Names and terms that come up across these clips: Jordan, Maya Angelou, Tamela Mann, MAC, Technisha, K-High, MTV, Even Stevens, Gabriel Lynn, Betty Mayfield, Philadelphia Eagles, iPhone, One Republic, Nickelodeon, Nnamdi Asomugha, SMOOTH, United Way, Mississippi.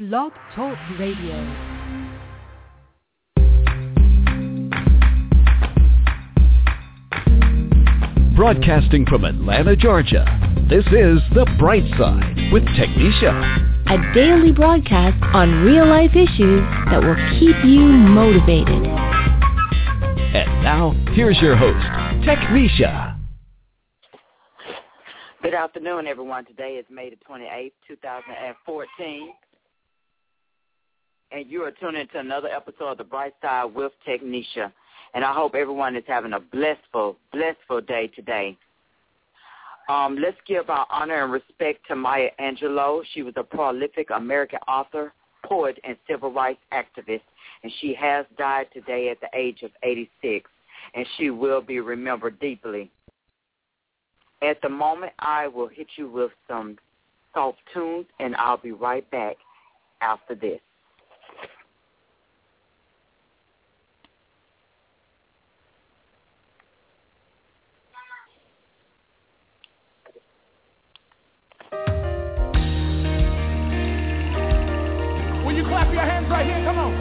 Blog Talk Radio. Broadcasting from Atlanta, Georgia, this is The Bright Side with Technisha. A daily broadcast on real-life issues that will keep you motivated. And now, here's your host, Technisha. Good afternoon, everyone. Today is May the 28th, 2014. And you are tuning to another episode of The Bright Side with Technisha. And I hope everyone is having a blissful day today. Let's give our honor and respect to Maya Angelou. She was a prolific American author, poet, and civil rights activist. And she has died today at the age of 86. And she will be remembered deeply. At the moment, I will hit you with some soft tunes, and I'll be right back after this. You clap your hands right here, come on.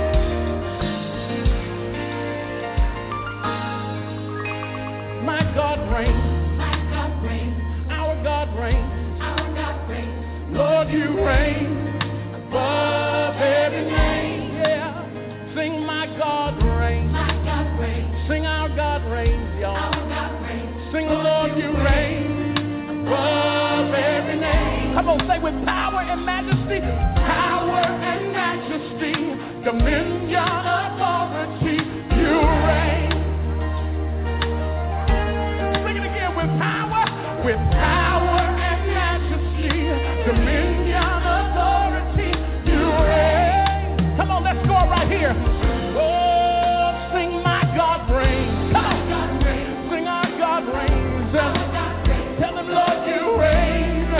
My God reigns. My God reigns. Our God reigns. Our God reigns. Lord, you reign above every name. Yeah. Sing my God reigns. My God reigns. Sing our God reigns, y'all. Our God reigns. Sing Lord, you reign above every name. Come on, say with power and majesty. Power and dominion, authority, you reign. Sing it again with power and majesty. Dominion, authority, you reign. Come on, let's go right here. Oh, sing my God reigns. Come on, sing our God reigns. Tell him, Lord, you reign.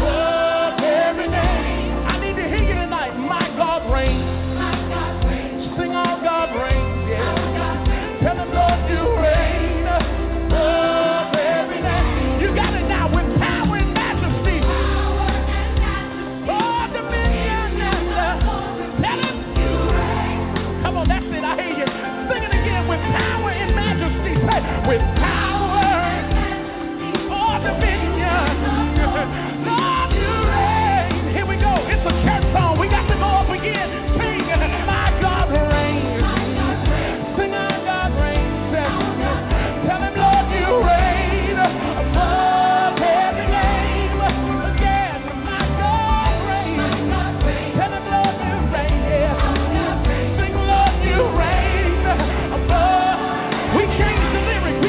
Love every name. I need to hear you tonight. My God reigns. With power for dominion, Lord, you reign. Here we go. It's a church song. We got to go up again. Sing, my God reigns. Sing, our God reigns. Tell him, Lord, you reign above every name. Again, my God reigns. Tell him, Lord, you reign. Sing, Lord, you reign above. We can't. Sing it again.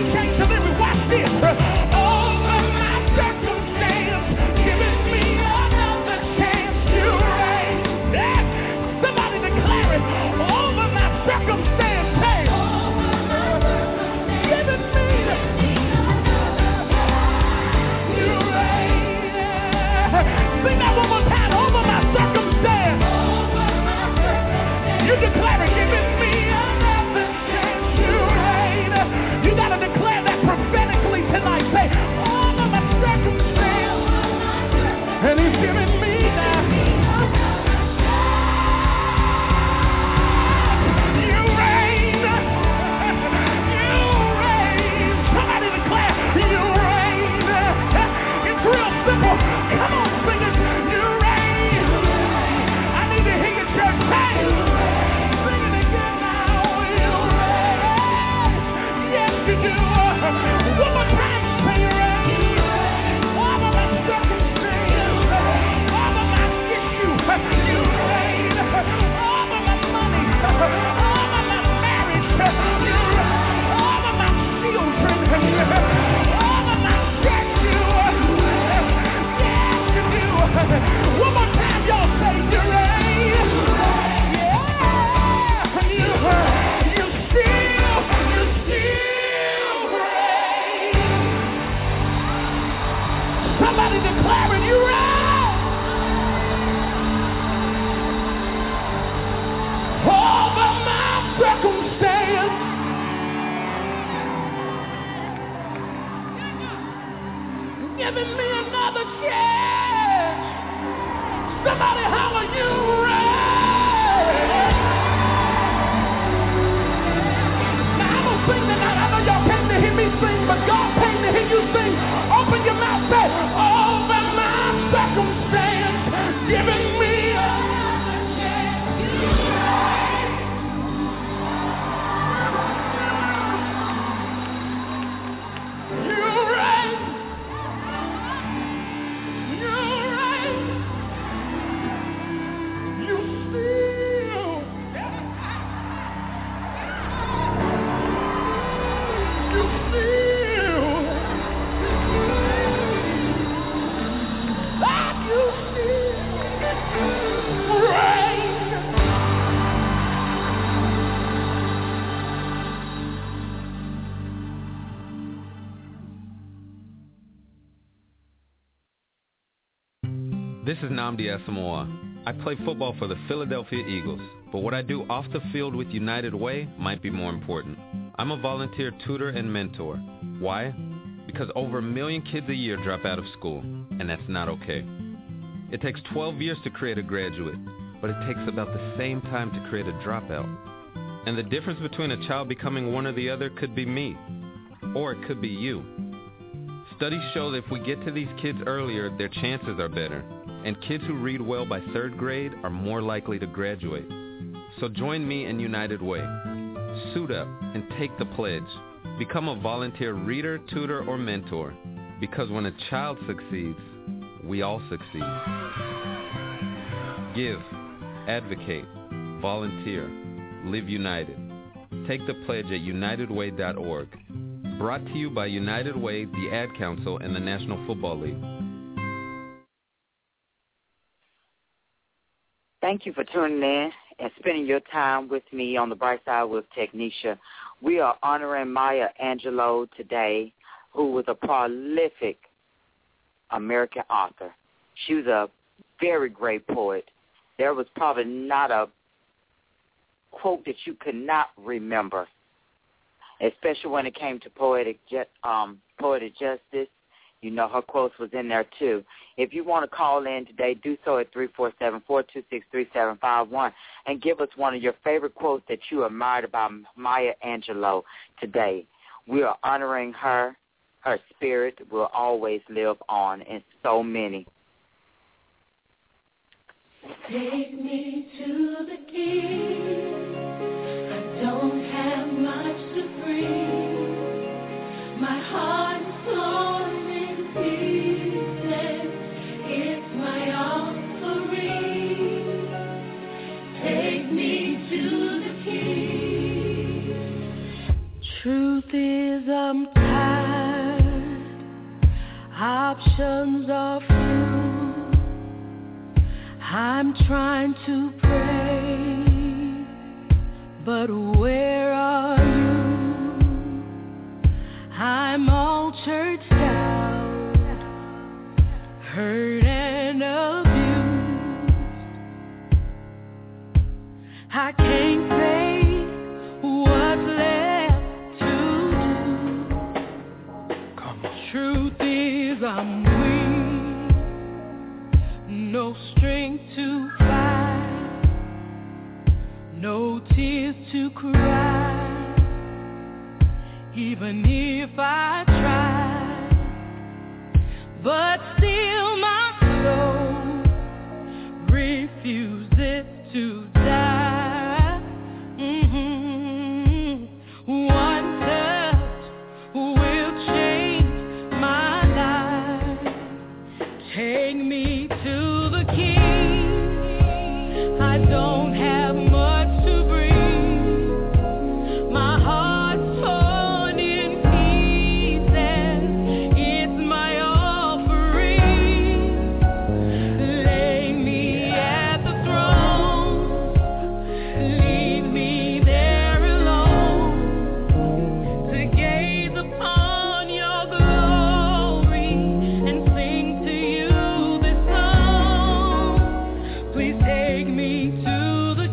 This is Nnamdi Asomugha. I play football for the Philadelphia Eagles, but what I do off the field with United Way might be more important. I'm a volunteer tutor and mentor. Why? Because over 1 million kids a year drop out of school, and that's not okay. It takes 12 years to create a graduate, but it takes about the same time to create a dropout. And the difference between a child becoming one or the other could be me, or it could be you. Studies show that if we get to these kids earlier, their chances are better. And kids who read well by third grade are more likely to graduate. So join me in United Way. Suit up and take the pledge. Become a volunteer reader, tutor, or mentor. Because when a child succeeds, we all succeed. Give, advocate, volunteer, live united. Take the pledge at unitedway.org. Brought to you by United Way, the Ad Council, and the National Football League. Thank you for tuning in and spending your time with me on The Bright Side with Technisha. We are honoring Maya Angelou today, who was a prolific American author. She was a very great poet. There was probably not a quote that you could not remember, especially when it came to poetic justice. You know, her quotes was in there, too. If you want to call in today, do so at 347-426-3751 and give us one of your favorite quotes that you admired about Maya Angelou today. We are honoring her. Her spirit will always live on in so many. Take me to the king. I don't have much to bring. My heart is torn in pieces. It's my offering. Take me to the king. Truth is I'm tired. Options are few. I'm trying to pray, but where are you? I'm all churched out, hurt and abused. I can't say what's left to do. Come on. Truth is I'm weak, no strength to fight, no tears to cry, even if I try, but still my soul refuses to die. One touch will change my life. Take me to the king. I don't have much to bring. My heart's torn in pieces. It's my offering. Lay me at the throne. Leave me there alone to gaze upon your glory and sing to you this song. Please take me to the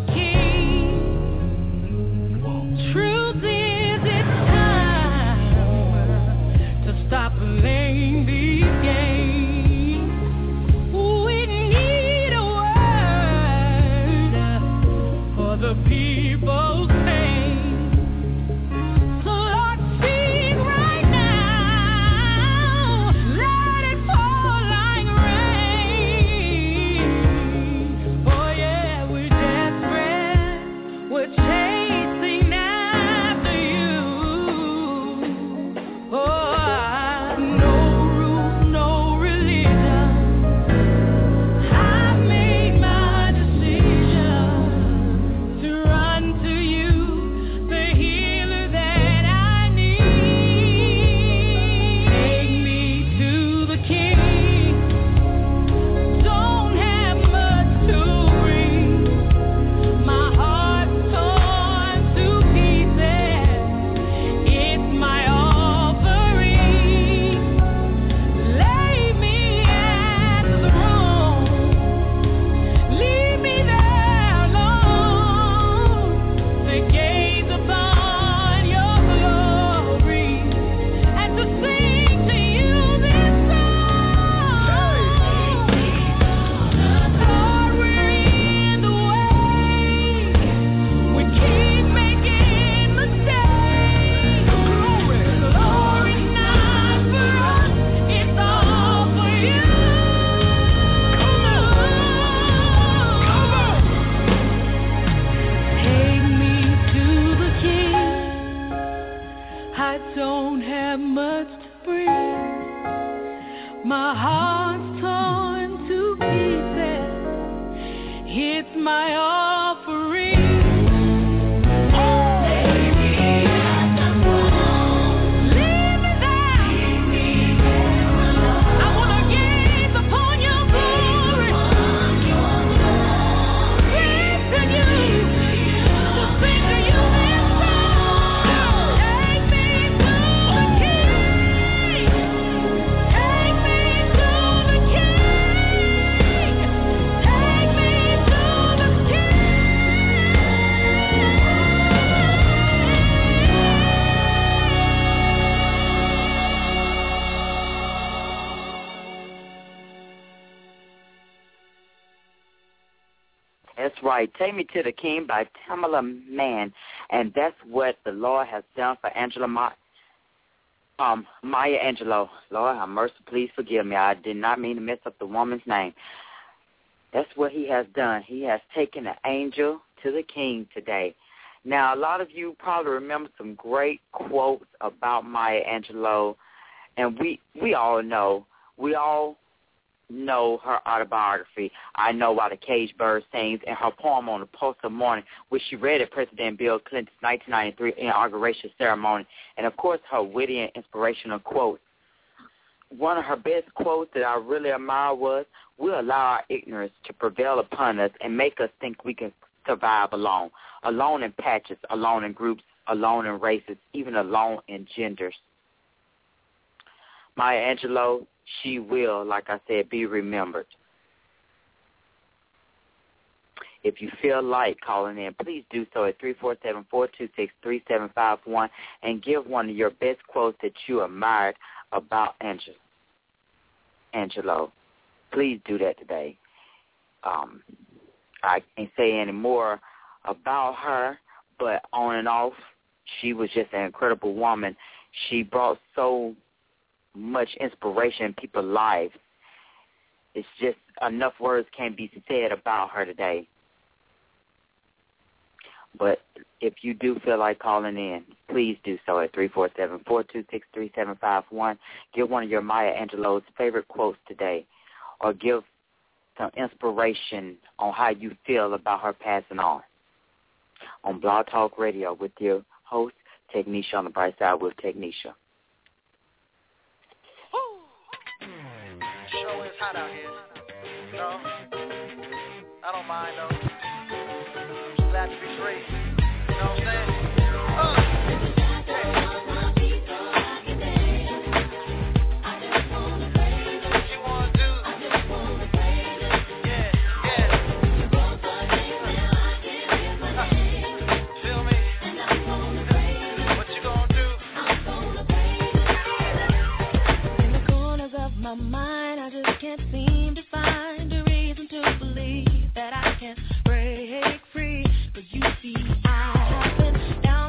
It's my offering. Right, Take Me to the King by Tamela Mann, and that's what the Lord has done for Maya Angelou. Lord, have mercy, please forgive me. I did not mean to mess up the woman's name. That's what he has done. He has taken an angel to the king today. Now, a lot of you probably remember some great quotes about Maya Angelou, and we all know her autobiography, I Know Why the Caged Bird Sings, and her poem On the Pulse of Morning, which she read at President Bill Clinton's 1993 inauguration ceremony, and, of course, her witty and inspirational quote. One of her best quotes that I really admire was, "We allow our ignorance to prevail upon us and make us think we can survive alone, alone in patches, alone in groups, alone in races, even alone in genders." Maya Angelou, she will, like I said, be remembered. If you feel like calling in, please do so at 347-426-3751 and give one of your best quotes that you admired about Angelou. Please do that today. I can't say any more about her, but on and off, she was just an incredible woman. She brought so much inspiration in people's lives. It's just enough words can't be said about her today. But if you do feel like calling in, please do so at 347-426-3751. Give one of your Maya Angelou's favorite quotes today, or give some inspiration on how you feel about her passing on Blog Talk Radio with your host, Technisha, on the Bright Side with Technisha. It's hot out here, you know, I don't mind though, I'm just glad to be free, you know what I'm saying? Break free, 'cause you see I have been down.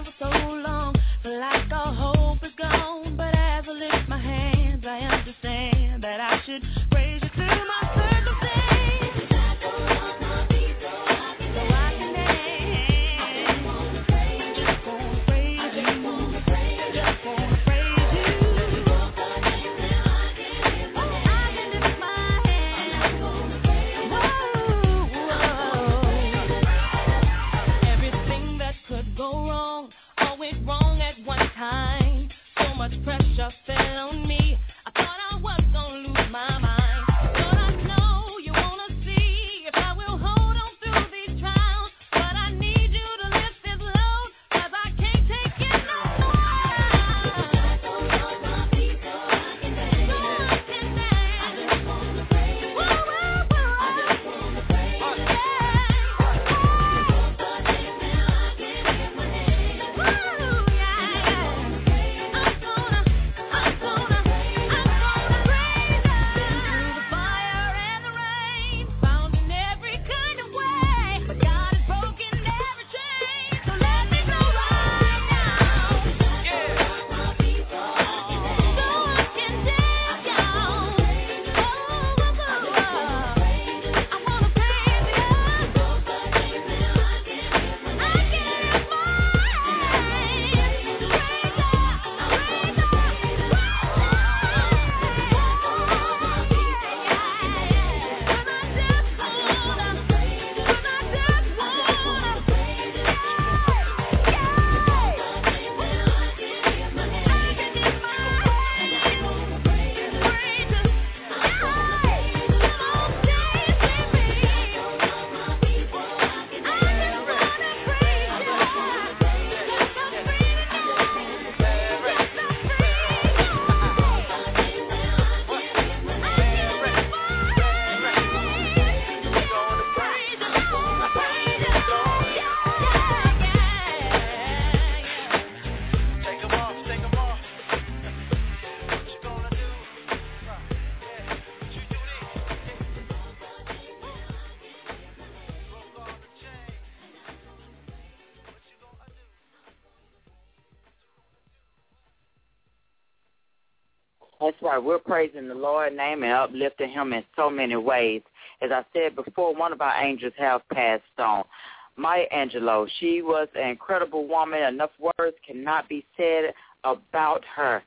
That's right. We're praising the Lord's name and uplifting him in so many ways. As I said before, one of our angels have passed on. Maya Angelou, she was an incredible woman. Enough words cannot be said about her.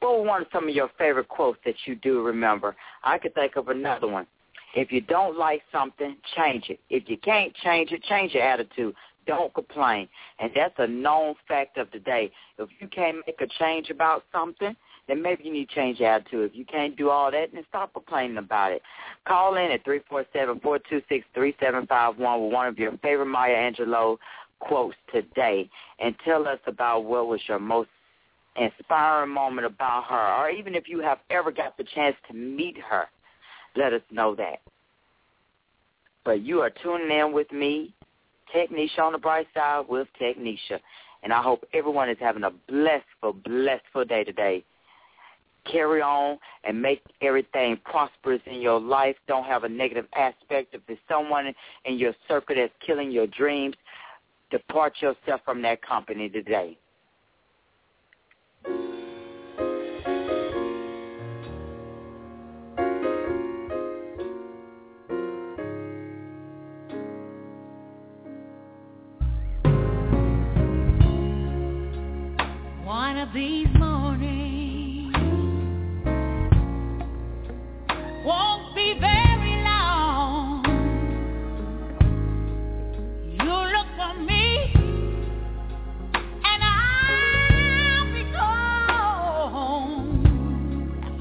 What were one of some of your favorite quotes that you do remember? I could think of another one. If you don't like something, change it. If you can't change it, change your attitude. Don't complain. And that's a known fact of the day. If you can't make a change about something, then maybe you need to change your attitude. If you can't do all that, then stop complaining about it. Call in at 347-426-3751 with one of your favorite Maya Angelou quotes today and tell us about what was your most inspiring moment about her, or even if you have ever got the chance to meet her, let us know that. But you are tuning in with me, Technisha on the Bright Side with Technisha, and I hope everyone is having a blessful day today. Carry on and make everything prosperous in your life. Don't have a negative aspect. If there's someone in your circle that's killing your dreams, depart yourself from that company today. One of these mornings won't be very long. You look for me and I'll be gone.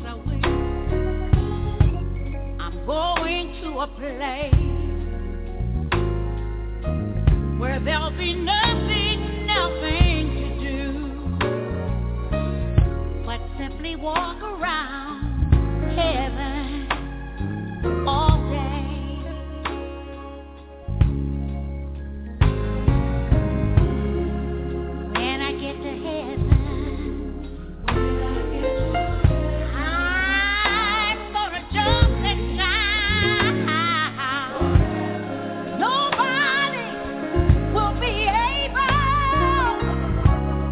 That's the way I'm going to a place where there'll be nothing simply walk around heaven all day. When I get to heaven, I'm gonna jump and shout. Nobody will be able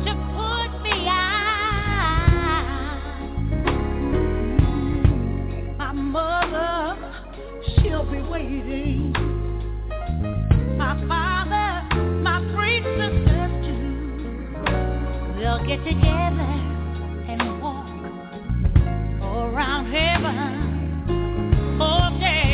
to put me out. Be waiting. My father, my three sisters too. We'll get together and walk around heaven all day.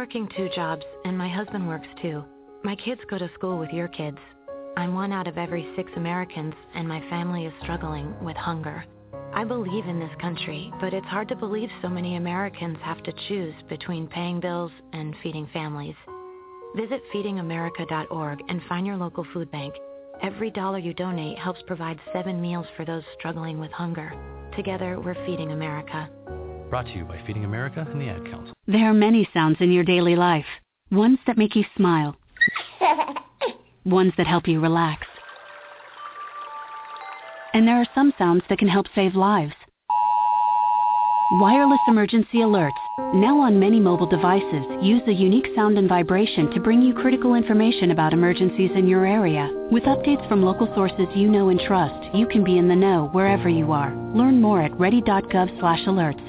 working 2 jobs, and my husband works 2. My kids go to school with your kids. I'm 1 out of every 6 Americans, and my family is struggling with hunger. I believe in this country, but it's hard to believe so many Americans have to choose between paying bills and feeding families. Visit feedingamerica.org and find your local food bank. Every dollar you donate helps provide 7 meals for those struggling with hunger. Together, we're Feeding America. Brought to you by Feeding America and the Ad Council. There are many sounds in your daily life. Ones that make you smile. Ones that help you relax. And there are some sounds that can help save lives. Wireless emergency alerts, now on many mobile devices, use a unique sound and vibration to bring you critical information about emergencies in your area. With updates from local sources you know and trust, you can be in the know wherever you are. Learn more at ready.gov/alerts.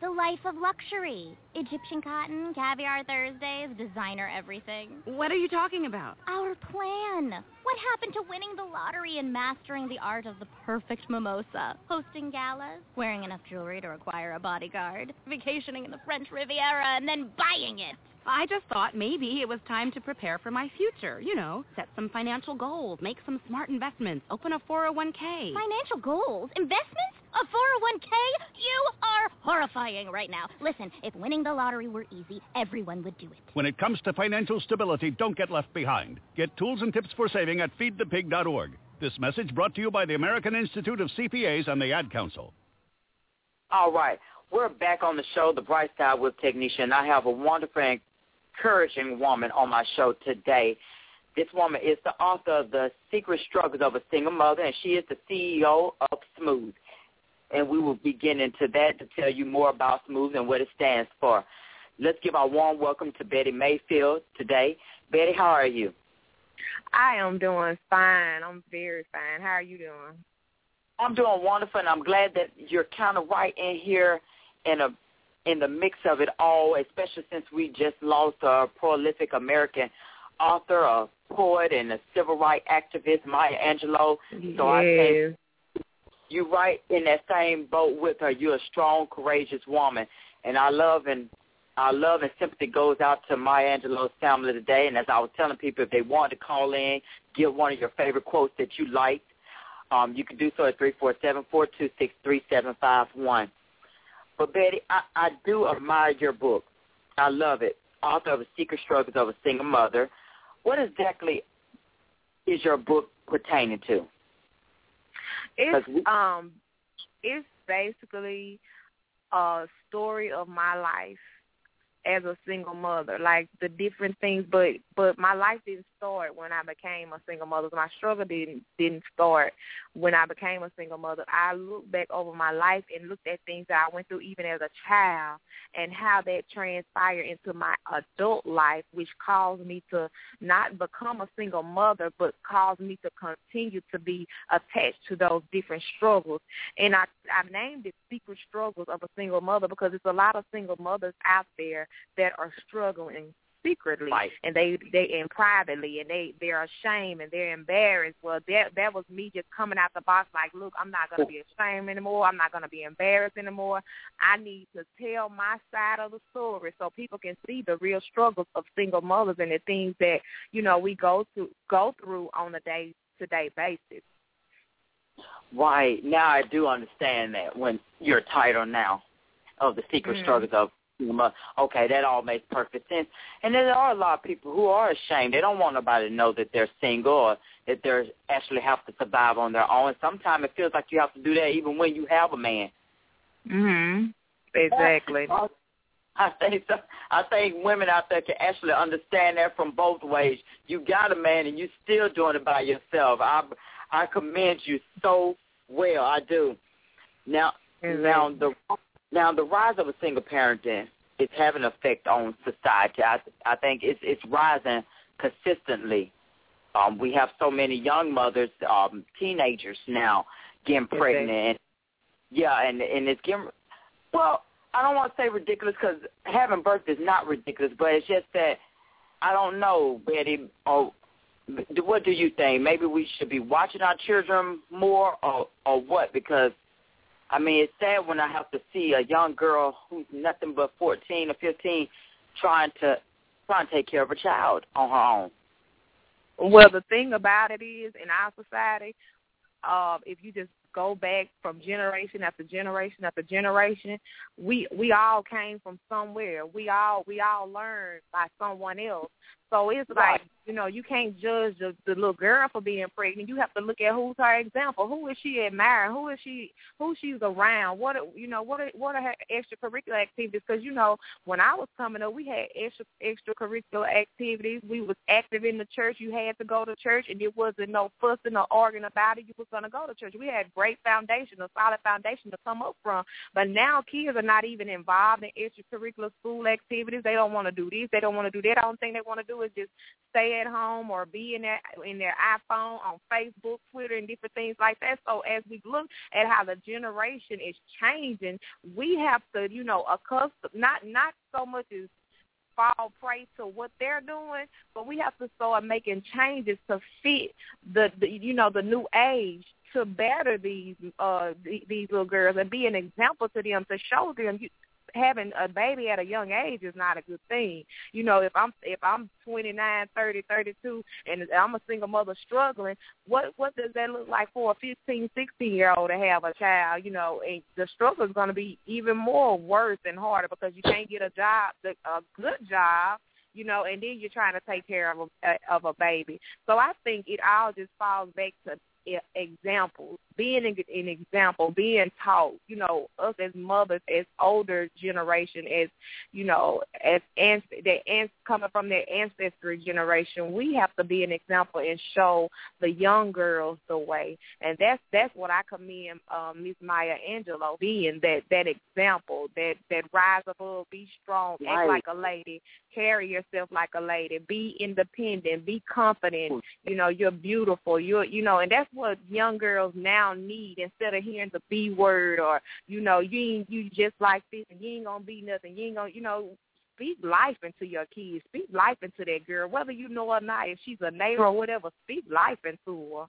The life of luxury. Egyptian cotton, caviar Thursdays, designer everything. What are you talking about? Our plan. What happened to winning the lottery and mastering the art of the perfect mimosa? Hosting galas, wearing enough jewelry to require a bodyguard, vacationing in the French Riviera, and then buying it. I just thought maybe it was time to prepare for my future. You know, set some financial goals, make some smart investments, open a 401k. Financial goals? Investments? A 401k? You are horrifying right now. Listen, if winning the lottery were easy, everyone would do it. When it comes to financial stability, don't get left behind. Get tools and tips for saving at feedthepig.org. This message brought to you by the American Institute of CPAs and the Ad Council. All right. We're back on the show, The Bright Side with Technisha, and I have a wonderful, encouraging woman on my show today. This woman is the author of The Secret Struggles of a Single Mother, and she is the CEO of SMOOTH. And we will be getting into that to tell you more about SMOOTH and what it stands for. Let's give our warm welcome to Betty Mayfield today. Betty, how are you? I am doing fine. I'm very fine. How are you doing? I'm doing wonderful, and I'm glad that you're kind of right in here in the mix of it all, especially since we just lost a prolific American author, a poet, and a civil rights activist, Maya Angelou. Yes. So I think you're right in that same boat with her. You're a strong, courageous woman, and our love and sympathy goes out to Maya Angelou's family today. And as I was telling people, if they wanted to call in, give one of your favorite quotes that you liked, you can do so at 347-426-3751. But, Betty, I do admire your book. I love it. Author of The Secret Struggles of a Single Mother. What exactly is your book pertaining to? It's basically a story of my life as a single mother, like the different things. But my life didn't start when I became a single mother. My struggle didn't start when I became a single mother. I looked back over my life and looked at things that I went through even as a child and how that transpired into my adult life, which caused me to not become a single mother, but caused me to continue to be attached to those different struggles. And I named it Secret Struggles of a Single Mother because there's a lot of single mothers out there that are struggling secretly, right, and they and privately, and they're ashamed and they're embarrassed. Well, that was me just coming out the box like, look, I'm not going to be ashamed anymore. I'm not going to be embarrassed anymore. I need to tell my side of the story so people can see the real struggles of single mothers and the things that, you know, we go through on a day-to-day basis. Right. Now I do understand that when your title now of The Secret Struggles of Okay, that all makes perfect sense. And there are a lot of people who are ashamed. They don't want nobody to know that they're single or that they actually have to survive on their own. And sometimes it feels like you have to do that even when you have a man. Mhm. Exactly. I think women out there can actually understand that from both ways. You got a man and you're still doing it by yourself. I commend you so well. I do. Now, the rise of a single parent then is having an effect on society. I think it's rising consistently. We have so many young mothers, teenagers now, getting pregnant. Yeah, and it's getting, well, I don't want to say ridiculous because having birth is not ridiculous, but it's just that I don't know, Betty, or what do you think? Maybe we should be watching our children more or what? Because, I mean, it's sad when I have to see a young girl who's nothing but 14 or 15 trying to take care of a child on her own. Well, the thing about it is, in our society, if you just go back from generation after generation after generation, we all came from somewhere. We all learned by someone else. So it's like, you know, you can't judge the little girl for being pregnant. You have to look at who's her example. Who is she admiring? Who she's around? What are her extracurricular activities? Because, you know, when I was coming up, we had extracurricular activities. We was active in the church. You had to go to church, and there wasn't no fussing or arguing about it. You was going to go to church. We had great foundation, a solid foundation to come up from. But now kids are not even involved in extracurricular school activities. They don't want to do this. They don't want to do that. I don't think they want to do is just stay at home or be in their iPhone, on Facebook, Twitter, and different things like that. So as we look at how the generation is changing, we have to, you know, accustom, not so much as fall prey to what they're doing, but we have to start making changes to fit the new age, to better these little girls and be an example to them, to show them having a baby at a young age is not a good thing. You know, if I'm 29, 30, 32, and I'm a single mother struggling, what does that look like for a 15, 16-year-old to have a child? You know, and the struggle is going to be even more worse and harder because you can't get a good job, you know, and then you're trying to take care of a baby. So I think it all just falls back to examples, being an example, being taught, you know, us as mothers, as older generation, as, you know, as coming from their ancestry generation, we have to be an example and show the young girls the way. And that's what I commend Miss Maya Angelou, being that example, that rise above, be strong, right, act like a lady, carry yourself like a lady, be independent, be confident, you know, you're beautiful, and that's what young girls now need, instead of hearing the B word or, you know, you just like this and you ain't going to be nothing. You ain't going to, you know, speak life into your kids. Speak life into that girl, whether you know or not. If she's a neighbor or whatever, speak life into her.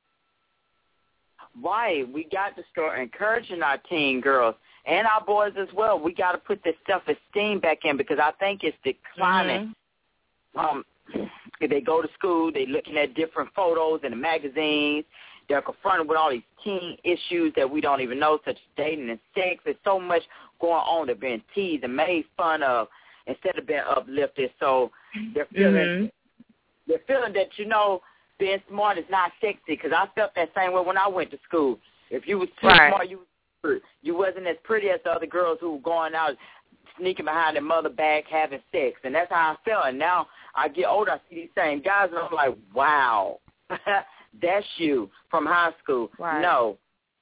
Right. We got to start encouraging our teen girls and our boys as well. We got to put this self-esteem back in because I think it's declining. Mm-hmm. They go to school, they're looking at different photos in the magazines. They're confronted with all these teen issues that we don't even know, such as dating and sex. There's so much going on. They're being teased and made fun of instead of being uplifted. So they're feeling, they're feeling that, you know, being smart is not sexy, because I felt that same way when I went to school. If you was too smart, you wasn't as pretty as the other girls who were going out, sneaking behind their mother back, having sex. And that's how I felt. And now I get older, I see these same guys, and I'm like, wow, that's you from high school. Right. No,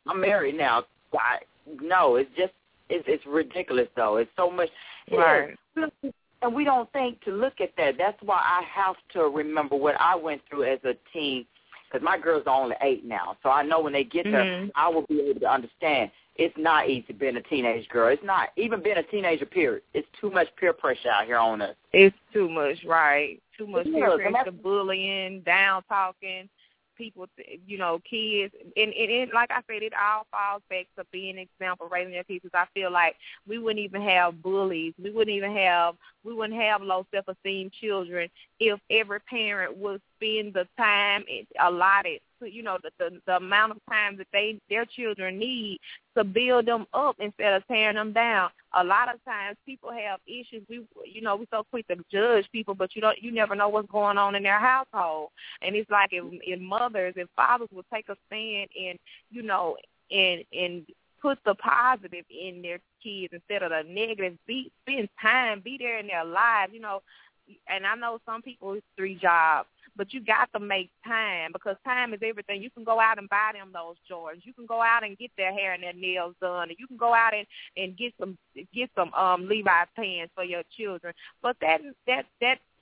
I'm married now. Why? No, it's ridiculous, though. It's so much. Right. And we don't think to look at that. That's why I have to remember what I went through as a teen, because my girls are only 8 now. So I know when they get there, I will be able to understand. It's not easy being a teenage girl. It's not. Even being a teenager, period. It's too much peer pressure out here on us. It's too much, right? Too much peer pressure, bullying, down-talking, people, you know, kids. And like I said, it all falls back to being an example, raising their kids. I feel like we wouldn't even have bullies. We wouldn't have low self-esteem children if every parent would spend the time allotted, you know, the amount of time that their children need to build them up instead of tearing them down. A lot of times people have issues. We're so quick to judge people, but you never know what's going on in their household. And it's like if mothers and fathers will take a stand and, you know, and put the positive in their kids instead of the negative, spend time, be there in their lives, you know. And I know some people, it's 3 jobs, but you got to make time, because time is everything. You can go out and buy them those Jordans. You can go out and get their hair and their nails done. And you can go out and get some Levi's pants for your children. But that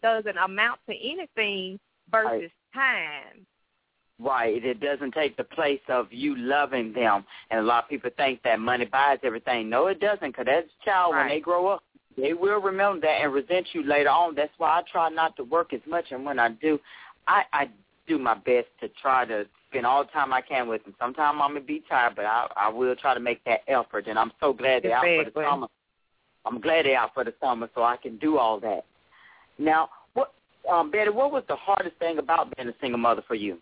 doesn't amount to anything versus time. Right. It doesn't take the place of you loving them. And a lot of people think that money buys everything. No, it doesn't, because that child, right, when they grow up, they will remember that and resent you later on. That's why I try not to work as much. And when I do, I do my best to try to spend all the time I can with them. Sometimes I'm going to be tired, but I will try to make that effort. And I'm so glad they're out for the summer. I'm glad they're out for the summer so I can do all that. Now, what, Betty, what was the hardest thing about being a single mother for you?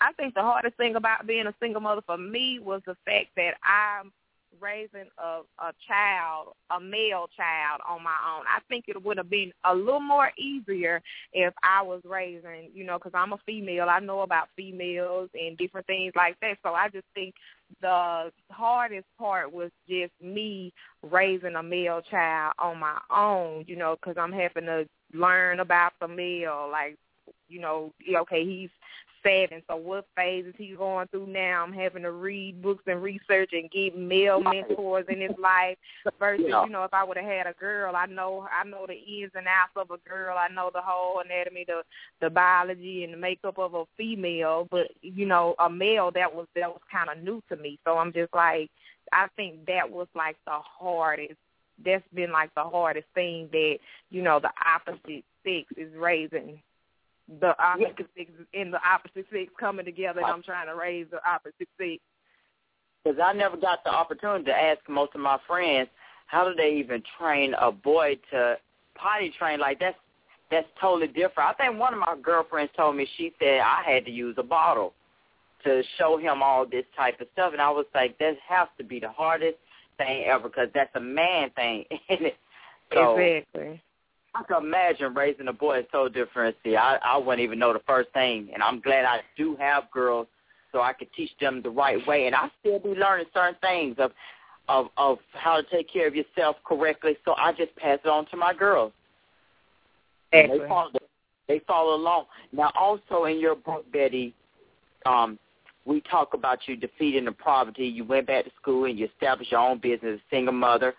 I think the hardest thing about being a single mother for me was the fact that I'm raising a child, a male child, on my own. I think it would have been a little more easier if I was raising, you know, because I'm a female. I know about females and different things like that. So I just think the hardest part was just me raising a male child on my own, you know, because I'm having to learn about the male, like, you know, okay, he's 7, so what phase is he going through now? I'm having to read books and research and get male mentors in his life versus, you know, if I would have had a girl, I know the ins and outs of a girl. I know the whole anatomy, the biology and the makeup of a female, but, you know, a male, that was kind of new to me. So I'm just like, I think that was like the hardest. That's been like the hardest thing that, you know, the opposite sex is raising. The opposite sex and the opposite sex coming together, and I'm trying to raise the opposite sex. Because I never got the opportunity to ask most of my friends, how do they even train a boy to potty train? Like, that's totally different. I think one of my girlfriends told me, she said I had to use a bottle to show him all this type of stuff, and I was like, that has to be the hardest thing ever because that's a man thing. So, exactly. I can imagine raising a boy is so different. See, I wouldn't even know the first thing, and I'm glad I do have girls so I could teach them the right way. And I still be learning certain things of how to take care of yourself correctly, so I just pass it on to my girls. Exactly. They follow along. Now, also in your book, Betty, we talk about you defeating the poverty. You went back to school, and you established your own business, a single mother.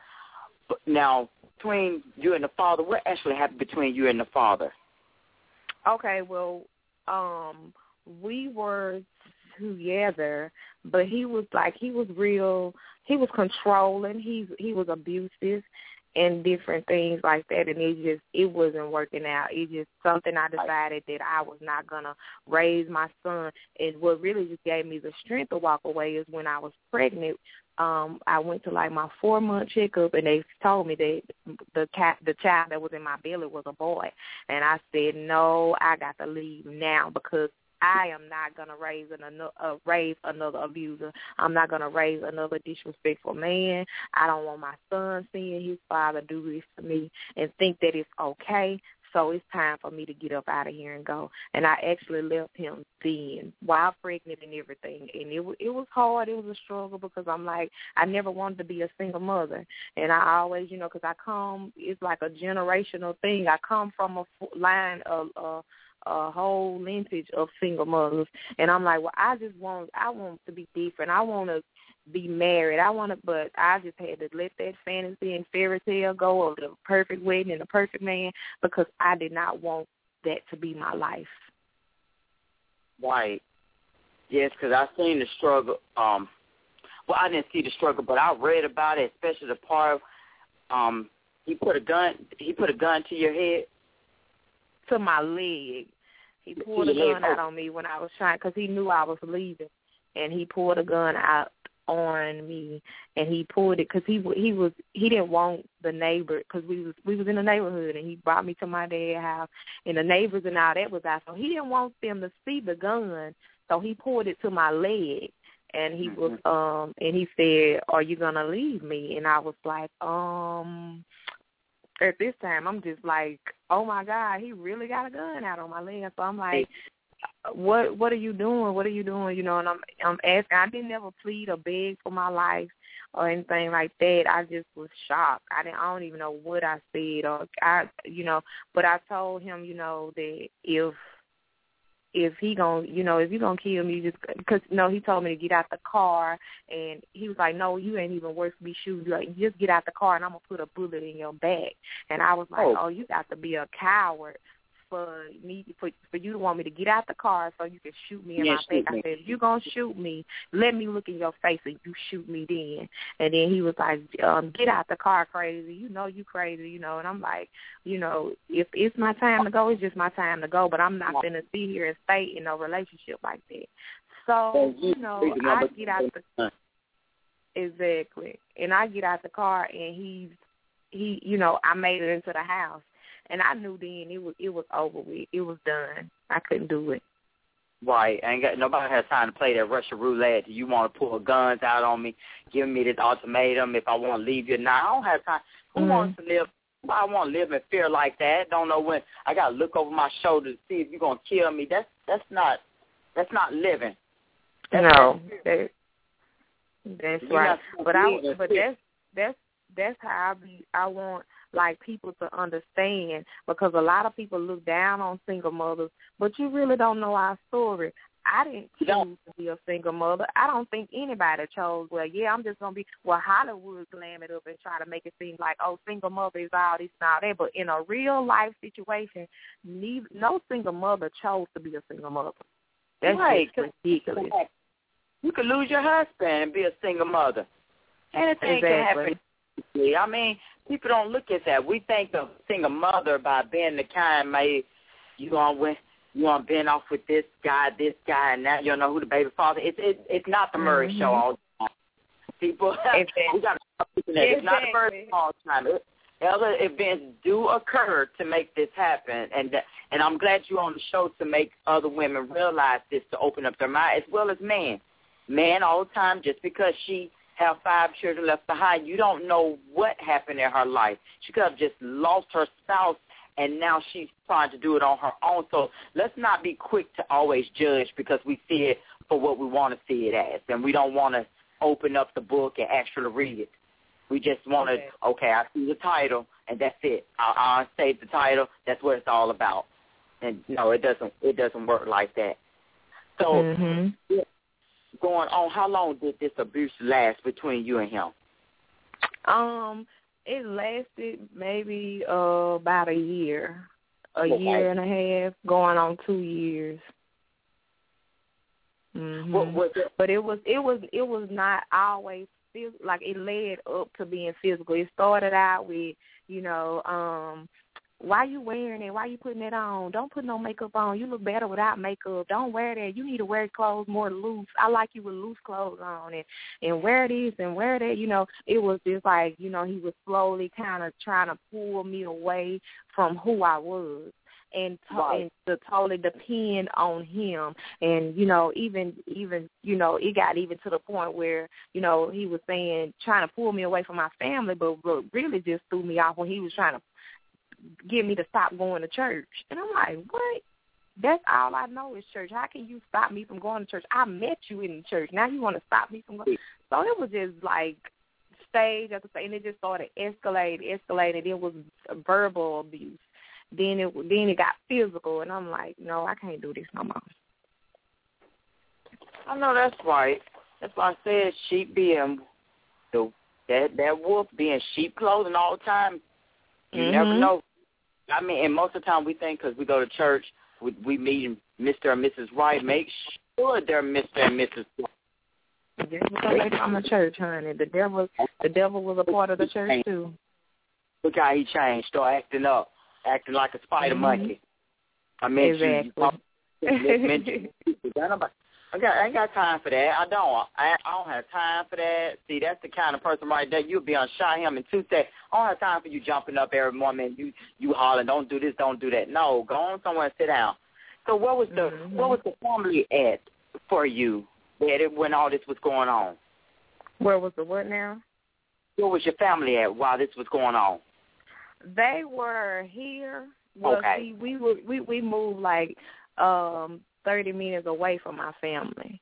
But now, between you and the father, what actually happened between you and the father? Okay, well, we were together, but he was controlling, he was abusive and different things like that, and it wasn't working out. It just something I decided that I was not going to raise my son. And what really just gave me the strength to walk away is when I was pregnant. I went to, like, my 4-month checkup, and they told me that the child that was in my belly was a boy. And I said, no, I got to leave now because I am not going to raise another abuser. I'm not going to raise another disrespectful man. I don't want my son seeing his father do this to me and think that it's okay. So it's time for me to get up out of here and go. And I actually left him then while pregnant and everything. And it was hard. It was a struggle because I'm like, I never wanted to be a single mother. And I always, you know, because it's like a generational thing. I come from a line of a whole lineage of single mothers. And I'm like, well, I want to be different. I want to be married. But I just had to let that fantasy and fairy tale go of the perfect wedding and the perfect man because I did not want that to be my life. Right. Yes, because I seen the struggle. Well, I didn't see the struggle, but I read about it, especially the part he put a gun to your head. To my leg. He pulled a gun out on me when I was trying, because he knew I was leaving, and he pulled a gun out on me, and he pulled it because he didn't want the neighbor, because we was in the neighborhood, and he brought me to my dad's house, and the neighbors and all that was out, so he didn't want them to see the gun, so he pulled it to my leg, and he was and he said, "Are you gonna leave me?" And I was like, At this time, I'm just like, oh, my God, he really got a gun out on my leg. So I'm like, what are you doing? What are you doing? You know, and I'm asking. I didn't ever plead or beg for my life or anything like that. I just was shocked. I don't even know what I said. But I told him, you know, that if he gonna, you know, if you gonna kill me, just because, no, he told me to get out the car, and he was like, no, you ain't even worth me shooting. Like, just get out the car, and I'm gonna put a bullet in your back. And I was like, oh you got to be a coward for you to want me to get out the car so you can shoot me in my face. I said, if you're going to shoot me, let me look in your face and you shoot me then. And then he was like, get out the car, crazy. You know you crazy, you know. And I'm like, you know, if it's my time to go, it's just my time to go. But I'm not going to sit here and stay in no relationship like that. So, you know, I get out the exactly. And I get out the car and he, you know, I made it into the house. And I knew then it was over with. It was done. I couldn't do it. Right. Nobody has time to play that Russian roulette. You want to pull guns out on me, give me this ultimatum if I want to leave you or not. I don't have time. Who wants to live? I want to live in fear like that. Don't know when. I got to look over my shoulder to see if you're going to kill me. That's not living. That's no. That's right. But that's how I want, like, people to understand, because a lot of people look down on single mothers, but you really don't know our story. I didn't choose to be a single mother. I don't think anybody chose, I'm just going to be, Hollywood glam it up and try to make it seem like, oh, single mother is all this and all that. But in a real-life situation, no single mother chose to be a single mother. That's right. Just ridiculous. You could lose your husband and be a single mother. Anything can happen. I mean, people don't look at that. We think of single mother by being the kind, maybe you gonna bend off with this guy, and now you don't know who the baby father is. It's not the Murray Show all the time. People, we got to stop looking at it. It's not the Murray Show all the time. Other events do occur to make this happen, and I'm glad you're on the show to make other women realize this, to open up their mind, as well as men. Men all the time, just because she have 5 children left behind, you don't know what happened in her life. She could have just lost her spouse, and now she's trying to do it on her own. So let's not be quick to always judge, because we see it for what we want to see it as, and we don't want to open up the book and actually read it. We just want to, I see the title, and that's it. I save the title. That's what it's all about. And, no, it doesn't work like that. So going on, how long did this abuse last between you and him? It lasted maybe about a year and a half, going on 2 years. But it was not always physical. Like, it led up to being physical. It started out with, why you wearing it? Why you putting it on? Don't put no makeup on. You look better without makeup. Don't wear that. You need to wear clothes more loose. I like you with loose clothes on, and wear this and wear that. You know, it was just like, he was slowly kind of trying to pull me away from who I was. And to totally depend on him. And, even it got even to the point where, he was saying, trying to pull me away from my family, but really just threw me off when he was trying to get me to stop going to church. And I'm like, what? That's all I know is church. How can you stop me from going to church? I met you in the church. Now you want to stop me from going. So it was just like stage after stage, and it just started escalating. It was verbal abuse. Then it got physical, and I'm like, no, I can't do this no more. I know that's right. That's why I said sheep being that wolf being sheep clothing all the time. You never know. I mean, and most of the time we think because we go to church, we meet Mr. and Mrs. Wright. Make sure they're Mr. and Mrs. Wright. Just because they're from the church, honey. The devil was a part of the church, too. Look how he changed. Start acting up. Acting like a spider monkey. I mentioned you. I ain't got time for that. I don't. I don't have time for that. See, that's the kind of person right there. You'll be on shot him in 2 seconds. I don't have time for you jumping up every morning. You hollering, don't do this, don't do that. No, go on somewhere and sit down. So what was the family at for you when all this was going on? Where was the what now? Where was your family at while this was going on? They were here. Well, see, we moved like 30 minutes away from my family.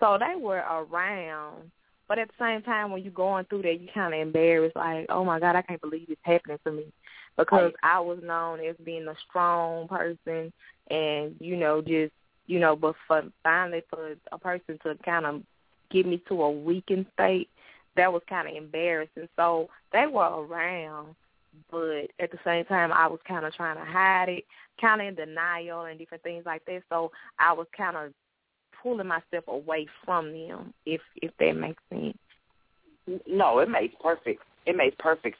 So they were around. But at the same time, when you're going through that, you're kind of embarrassed, like, oh, my God, I can't believe it's happening to me. Because I was known as being a strong person and, but finally for a person to kind of get me to a weakened state, that was kind of embarrassing. So they were around. but at the same time, I was kind of trying to hide it, kind of in denial and different things like that. So I was kind of pulling myself away from them, if that makes sense. No, it makes perfect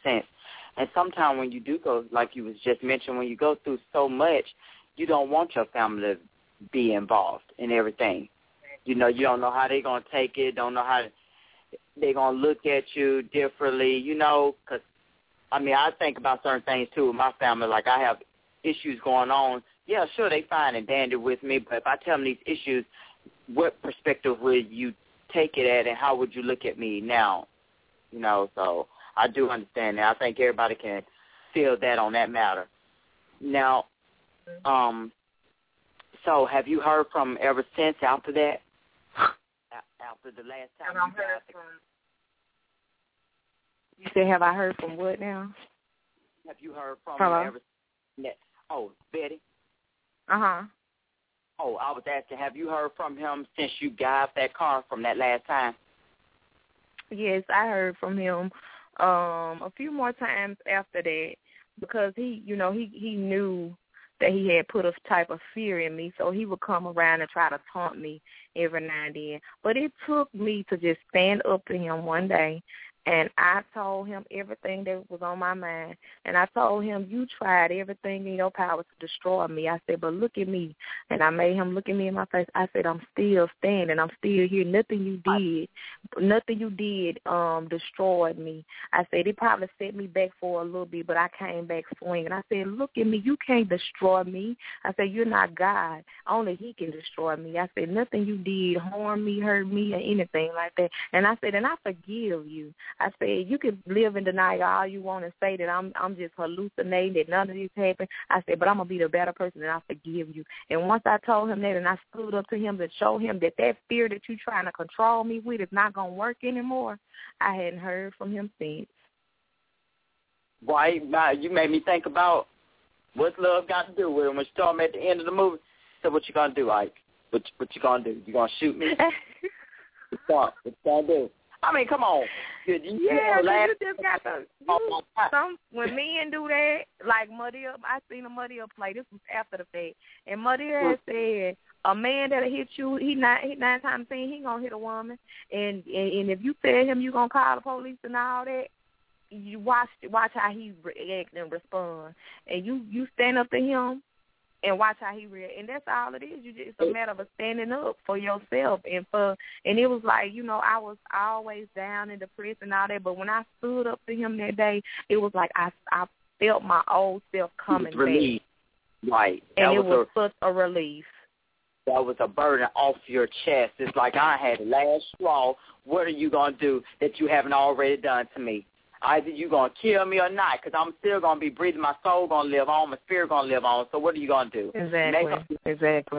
sense. And sometimes when you do go, like you was just mentioned, when you go through so much, you don't want your family to be involved in everything. You know, you don't know how they're going to take it, don't know how they're going to look at you differently, you know, because, I mean, I think about certain things, too, with my family. Like, I have issues going on. Yeah, sure, they fine and dandy with me, but if I tell them these issues, what perspective would you take it at, and how would you look at me now? You know, so I do understand that. I think everybody can feel that on that matter. Now, so have you heard from ever since after that? After the last time you heard from, you said, have I heard from what now? Have you heard from ever since? Oh, Betty? Uh-huh. Oh, I was asking, have you heard from him since you got that car from that last time? Yes, I heard from him a few more times after that, because he, you know, he knew that he had put a type of fear in me, so he would come around and try to taunt me every now and then. But it took me to just stand up to him one day, and I told him everything that was on my mind. And I told him, you tried everything in your power to destroy me. I said, but look at me. And I made him look at me in my face. I said, I'm still standing. I'm still here. Nothing you did destroyed me. I said, it probably set me back for a little bit, but I came back swinging. I said, look at me. You can't destroy me. I said, you're not God. Only he can destroy me. I said, nothing you did harmed me, hurt me, or anything like that. And I said, and I forgive you. I said, you can live in denial all you want and say that I'm just hallucinating, that none of this happened. I said, but I'm going to be the better person, and I forgive you. And once I told him that, and I stood up to him to show him that fear that you're trying to control me with is not going to work anymore, I hadn't heard from him since. Why? You made me think about what's love got to do with him. When she told me at the end of the movie, I said, what you going to do, Ike? What you going to do? You going to shoot me? What you going to do? I mean, come on. When men do that, like Muddy Up, I seen a Muddy Up play. This was after the fact. And Muddy Up said, a man that'll hit you, he 9 times 10, he going to hit a woman. And if you tell him you going to call the police and all that, you watch how he react and respond. And you stand up to him and watch how he react. And that's all it is. It's a matter of standing up for yourself. And it was like, you know, I was always down and depressed and all that. But when I stood up to him that day, it was like I felt my old self coming back. Right. And it was such a relief. That was a burden off your chest. It's like I had the last straw. What are you going to do that you haven't already done to me? Either you going to kill me or not, because I'm still going to be breathing. My soul going to live on. My spirit going to live on. So what are you going to do? Exactly.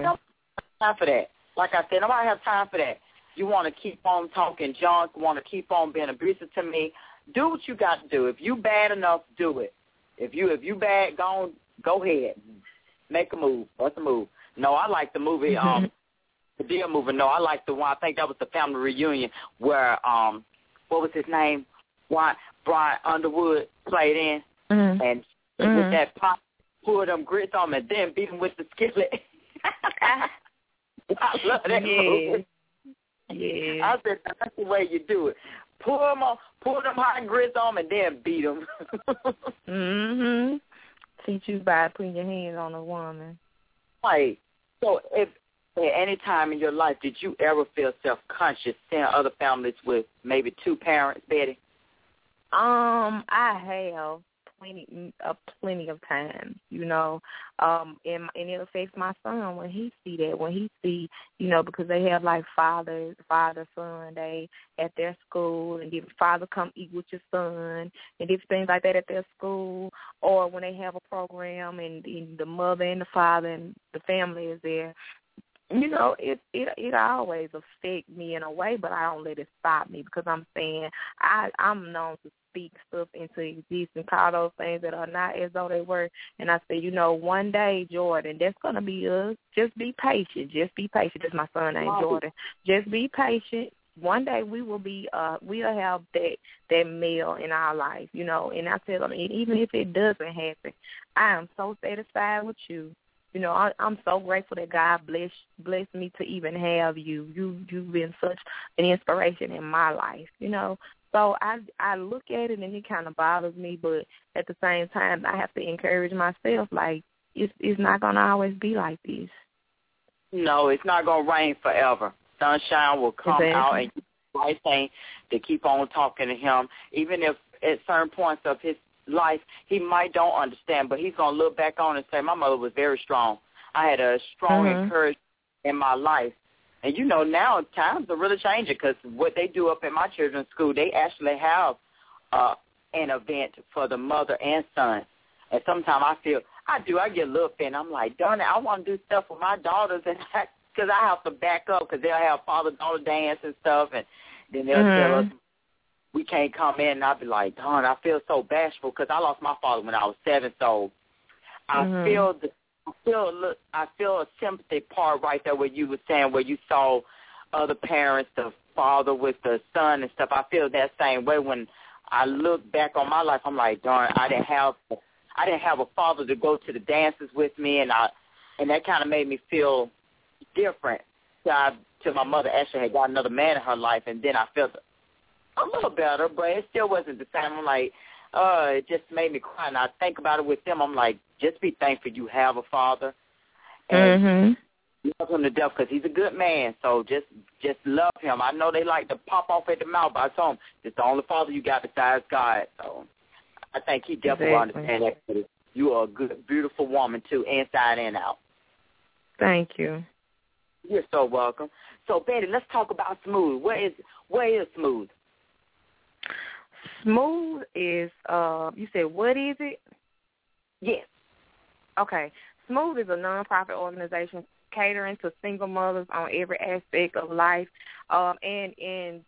Nobody has time for that. Like I said, nobody has time for that. You want to keep on talking junk, want to keep on being abusive to me. Do what you got to do. If you bad enough, do it. If you bad, go ahead. Make a move. What's a move? No, I like the movie, the Deer Mover. No, I like the one. I think that was the family reunion where, what was his name? Brian Underwood played in, and with that pop, pulled them grits on him and then beat him with the skillet. I love that movie. Yeah. I said, that's the way you do it. Pull them hot grits on him and then beat them. Teach you by putting your hands on a woman. Right. So if at any time in your life, did you ever feel self-conscious seeing other families with maybe 2 parents, Betty? I have plenty of times, you know, and it affects my son when he see, you know, because they have like father-son day at their school, and if father come eat with your son and different things like that at their school, or when they have a program and the mother and the father and the family is there. You know, it always affects me in a way, but I don't let it stop me, because I'm saying I'm known to speak stuff into existence, call those things that are not as though they were. And I say, you know, one day, Jordan, that's going to be us. Just be patient. Just be patient. That's my son named Jordan. Just be patient. one day we will be, we'll have that male in our life, you know. And I tell them, even if it doesn't happen, I am so satisfied with you. You know, I'm so grateful that God blessed me to even have you. You've been such an inspiration in my life, you know. So I look at it and it kind of bothers me, but at the same time, I have to encourage myself, like, it's not going to always be like this. No, it's not going to rain forever. Sunshine will come out, and it's the right thing to keep on talking to him, even if at certain points of his life he might don't understand, but he's going to look back on and say, my mother was very strong. I had a strong encouragement in my life. And, you know, now times are really changing because what they do up at my children's school, they actually have an event for the mother and son. And sometimes I get a little offended. I'm like, darn it, I want to do stuff with my daughters because I have to back up because they'll have father-daughter dance and stuff. And then they'll tell us we can't come in. And I'll be like, darn, I feel so bashful because I lost my father when I was 7. So I feel the... I feel a sympathy part right there where you were saying where you saw other parents, the father with the son and stuff. I feel that same way when I look back on my life. I'm like, darn, I didn't have a father to go to the dances with me, and that kind of made me feel different. So my mother actually had got another man in her life, and then I felt a little better, but it still wasn't the same. I'm like, it just made me cry, and I think about it with them. I'm like, just be thankful you have a father, and love him to death because he's a good man. So just love him. I know they like to pop off at the mouth, but I told him it's the only father you got besides God. So I think he definitely understands that. You are a good, beautiful woman too, inside and out. Thank you. You're so welcome. So Betty, let's talk about SMOOTH. Where is SMOOTH? SMOOTH is, you said, what is it? Yes. Okay. SMOOTH is a nonprofit organization catering to single mothers on every aspect of life, and in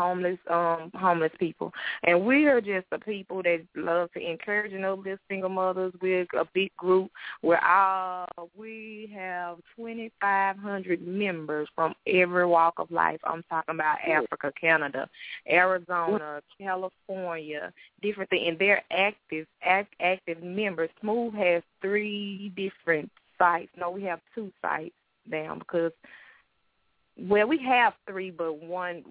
homeless people. And we are just the people that love to encourage and uplift single mothers. We're a big group. We have 2,500 members from every walk of life. I'm talking about Africa, Canada, Arizona, California, different things. And they're active members. SMOOTH has 3 different sites. No, we have 2 sites now because, well, we have 3, but one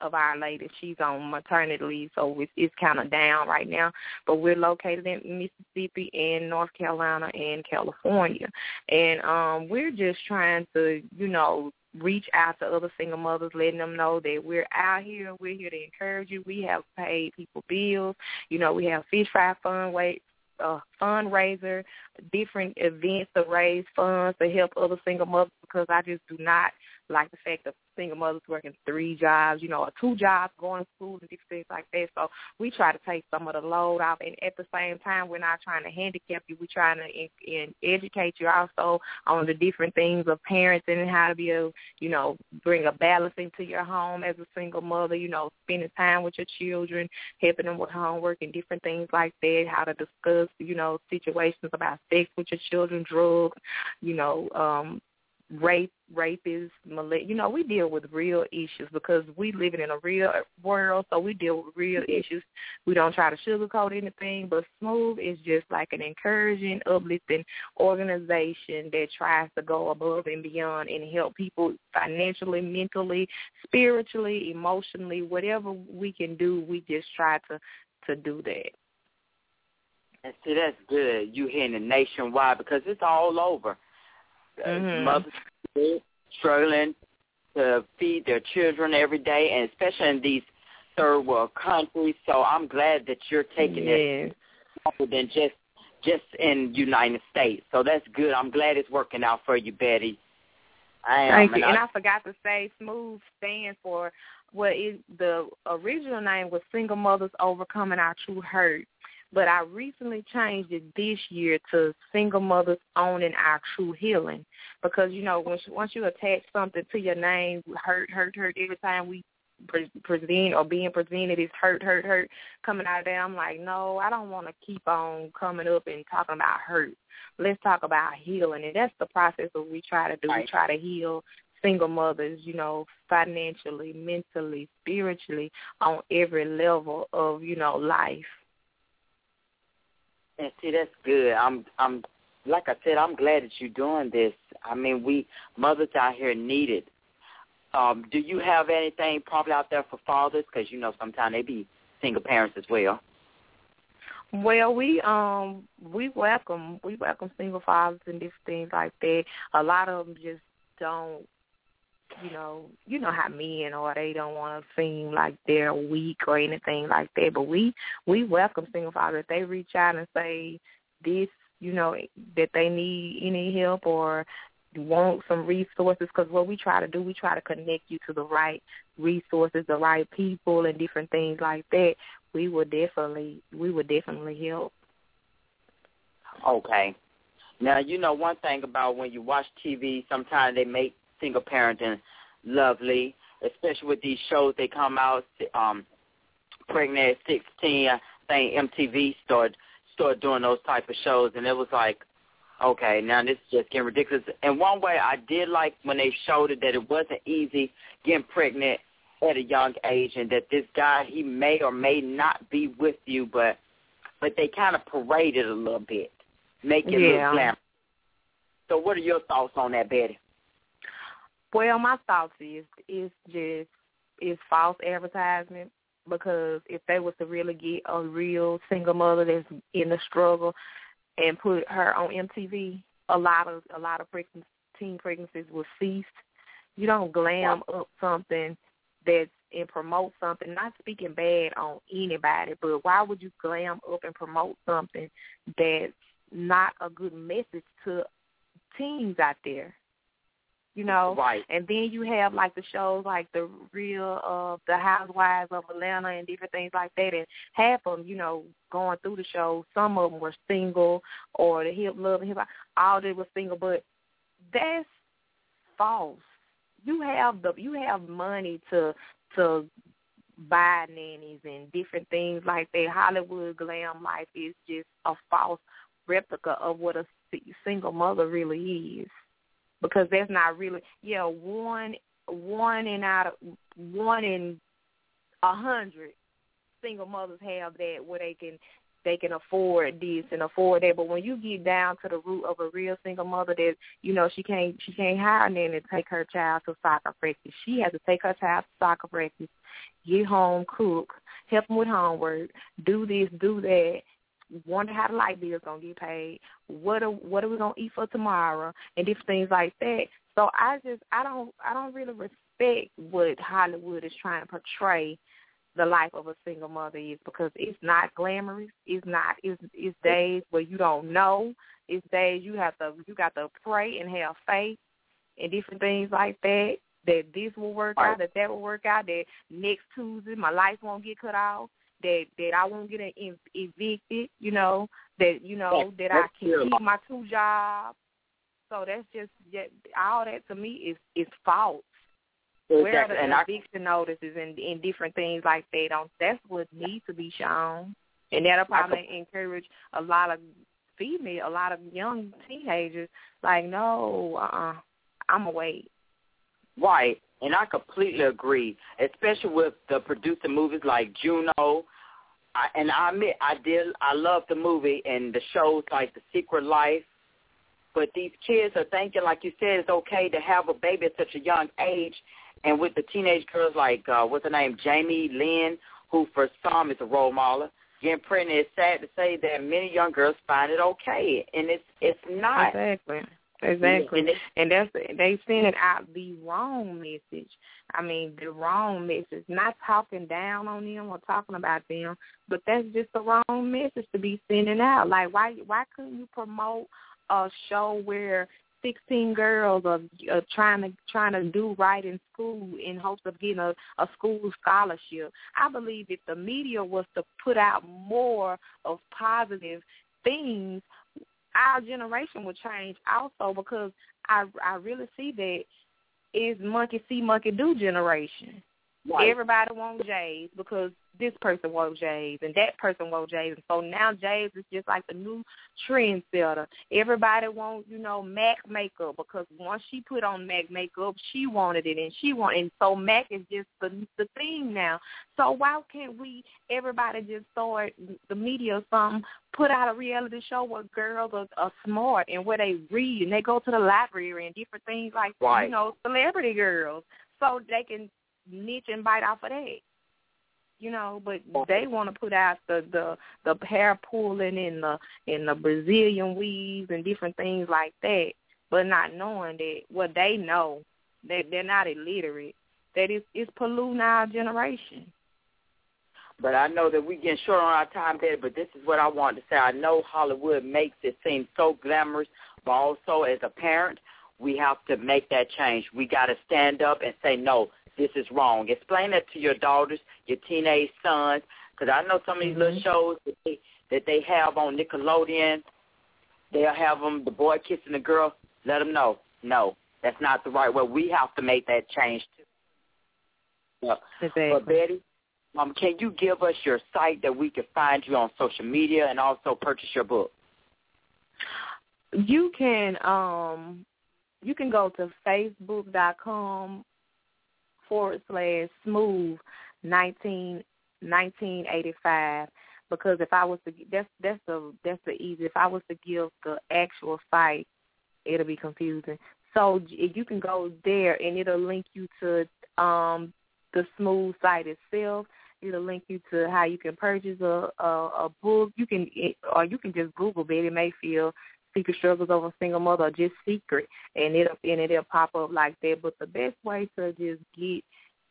of our ladies, she's on maternity leave, so it's kind of down right now. But we're located in Mississippi and North Carolina and California. And we're just trying to, you know, reach out to other single mothers, letting them know that we're out here. We're here to encourage you. We have paid people bills. You know, we have fish fry fundraiser, different events to raise funds to help other single mothers, because I just do not like the fact that single mothers working 3 jobs, you know, or 2 jobs, going to school and different things like that. So we try to take some of the load off, and at the same time, we're not trying to handicap you. We're trying to educate you also on the different things of parenting and how to be able, you know, bring a balance into your home as a single mother, you know, spending time with your children, helping them with homework and different things like that, how to discuss, you know, situations about sex with your children, drugs, you know, rapists, you know, we deal with real issues because we live in a real world, so we deal with real issues. We don't try to sugarcoat anything, but SMOOTH is just like an encouraging, uplifting organization that tries to go above and beyond and help people financially, mentally, spiritually, emotionally, whatever we can do, we just try to do that. And see, that's good. You hearing it nationwide because it's all over. Mothers struggling to feed their children every day, and especially in these third world countries. So I'm glad that you're taking it more than just in United States. So that's good. I'm glad it's working out for you, Betty. Thank you. And I forgot to say, SMOOTH stands for the original name was Single Mothers Overcoming Our True Hurt. But I recently changed it this year to Single Mothers Owning Our True Healing, because, you know, once you attach something to your name, hurt, every time we present or being presented is hurt coming out of there. I'm like, no, I don't want to keep on coming up and talking about hurt. Let's talk about healing, and that's the process that we try to do. We try to heal single mothers, you know, financially, mentally, spiritually, on every level of, you know, life. And see, that's good. I'm like I said, I'm glad that you're doing this. I mean, we mothers out here need it. Do you have anything probably out there for fathers? Because, you know, sometimes they be single parents as well. Well, we welcome single fathers and different things like that. A lot of them just don't, you know how men are. They don't want to seem like they're weak or anything like that. But we welcome single fathers. If they reach out and say this, you know, that they need any help or want some resources, because what we try to do, we try to connect you to the right resources, the right people, and different things like that. We would definitely help. Okay. Now, you know, one thing about when you watch TV, sometimes they make single parenting lovely, especially with these shows. They come out pregnant at 16. I think MTV started doing those type of shows, and it was like, okay, now this is just getting ridiculous. And one way I did like when they showed it that it wasn't easy getting pregnant at a young age, and that this guy, he may or may not be with you, but they kind of parade it a little bit, make it look glamorous. So what are your thoughts on that, Betty? Well, my thoughts is it's false advertisement, because if they was to really get a real single mother that's in the struggle and put her on MTV, a lot of teen pregnancies will cease. You don't glam up something that's and promote something, not speaking bad on anybody, but why would you glam up and promote something that's not a good message to teens out there, you know? Right. And then you have like the shows like the real the Housewives of Atlanta and different things like that, and half of them, you know, going through the show, some of them were single, or the Love and Hip Hop, all they were single, but that's false. You have money to buy nannies and different things like that. Hollywood glam life is just a false replica of what a single mother really is, because that's not really one in 100 single mothers have that, where they can afford this and afford that. But when you get down to the root of a real single mother that, you know, she can't hire a nanny to take her child to soccer practice. She has to take her child to soccer practice, get home, cook, help them with homework, do this, do that, wonder how the light bill is going to get paid, what are we going to eat for tomorrow, and different things like that. So I don't really respect what Hollywood is trying to portray the life of a single mother is, because it's not glamorous. It's days where you don't know. It's days you got to pray and have faith and different things like that, that this will work out, that that will work out, that next Tuesday my life won't get cut off, that I won't get evicted, that I can keep my two jobs. So that's just, all that to me is false. Where the eviction notices and different things like that, that's what needs to be shown, and that'll probably encourage a lot of young teenagers. Like, no, I'ma wait. Right, and I completely agree, especially with the producing movies like Juno. And I admit, I love the movie and the shows like The Secret Life. But these kids are thinking, like you said, it's okay to have a baby at such a young age. And with the teenage girls like, what's her name, Jamie Lynn, who for some is a role model, getting pregnant, it's sad to say that many young girls find it okay. And it's not. Exactly. And they sending out the wrong message. I mean, the wrong message. Not talking down on them or talking about them, but that's just the wrong message to be sending out. Like, why couldn't you promote a show where 16 girls are trying to do right in school in hopes of getting a school scholarship? I believe if the media was to put out more of positive things, our generation would change also, because I really see that is monkey see, monkey do generation. Right. Everybody wants J's because this person wants J's and that person wants J's. And so now J's is just like the new trendsetter. Everybody wants, you know, MAC makeup because once she put on MAC makeup, she wanted it and she wanted it. And so MAC is just the theme now. So why can't we, everybody just start the media or something, put out a reality show where girls are smart and where they read and they go to the library and different things like, right, you know, celebrity girls so they can niche and bite off of that, you know, but they want to put out the hair pulling and the Brazilian weaves and different things like that, but not knowing that what they know, they're not illiterate, that it's polluting our generation. But I know that we're getting short on our time, Betty, but this is what I wanted to say. I know Hollywood makes it seem so glamorous, but also as a parent, we have to make that change. We got to stand up and say, no, this is wrong. Explain that to your daughters, your teenage sons, because I know some of these little shows that they have on Nickelodeon, they'll have them, the boy kissing the girl, let them know, no, that's not the right way. We have to make that change, too. Yeah. Exactly. But, Betty, can you give us your site that we can find you on social media and also purchase your book? You can go to facebook.com/smooth 1985 because if I was to that's the easy. If I was to give the actual site, it'll be confusing. So you can go there and it'll link you to the Smooth site itself. It'll link you to how you can purchase a book. You can just Google Betty Mayfield, Secret Struggles Over a Single Mother, or just Secret, and it'll pop up like that. But the best way to just get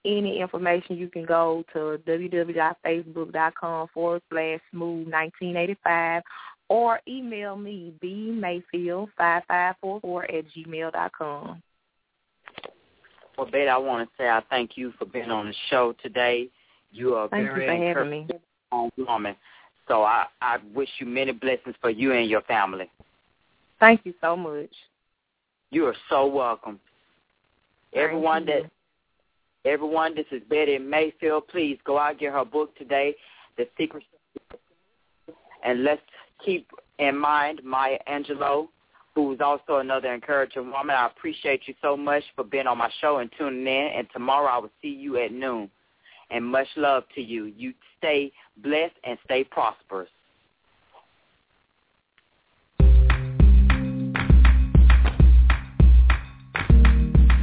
any information, you can go to www.facebook.com/smooth1985 or email me, bmayfield5544@gmail.com. Well, Betty, I want to say I thank you for being on the show today. You are very encouraging woman. So I wish you many blessings for you and your family. Thank you so much. You are so welcome. Everyone, this is Betty Mayfield. Please go out and get her book today, The Secret. And let's keep in mind Maya Angelou, who is also another encouraging woman. I appreciate you so much for being on my show and tuning in. And tomorrow I will see you at noon. And much love to you. You stay blessed and stay prosperous.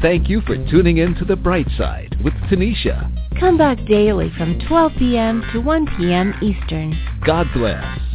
Thank you for tuning in to The Bright Side with Technisha. Come back daily from 12 p.m. to 1 p.m. Eastern. God bless.